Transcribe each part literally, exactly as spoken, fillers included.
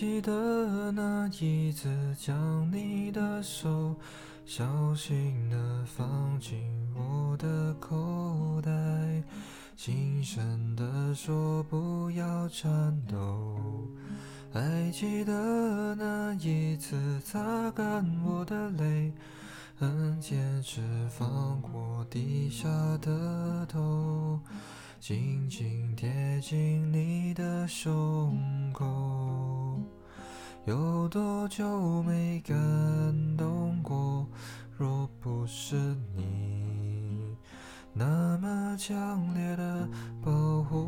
记得那一次将你的手小心地放进我的口袋，轻声地说不要颤抖。还记得那一次擦干我的泪，很坚持放过低下的头，紧紧贴近你的胸口。有多久没感动过？若不是你那么强烈的保护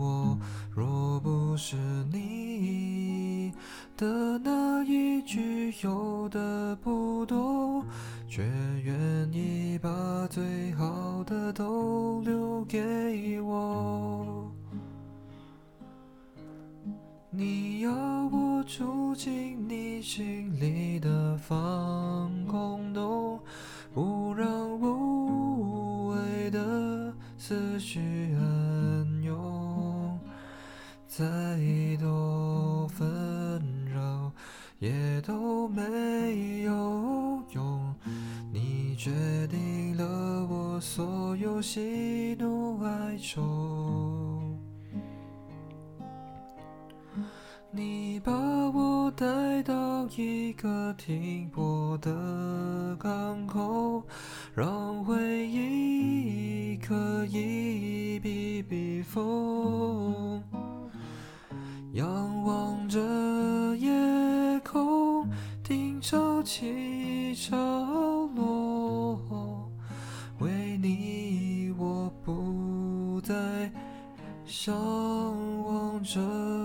我，若不是你的那一句有的不多，却愿意把最好的都留给我。你要我住进你心里的防空洞，不让无谓的思绪暗涌，再多纷扰也都没有用。你决定了我所有喜怒哀愁，你把我带到一个停泊的港口，让回忆可以避避风。仰望着夜空，听潮起潮落，为你我不再向往着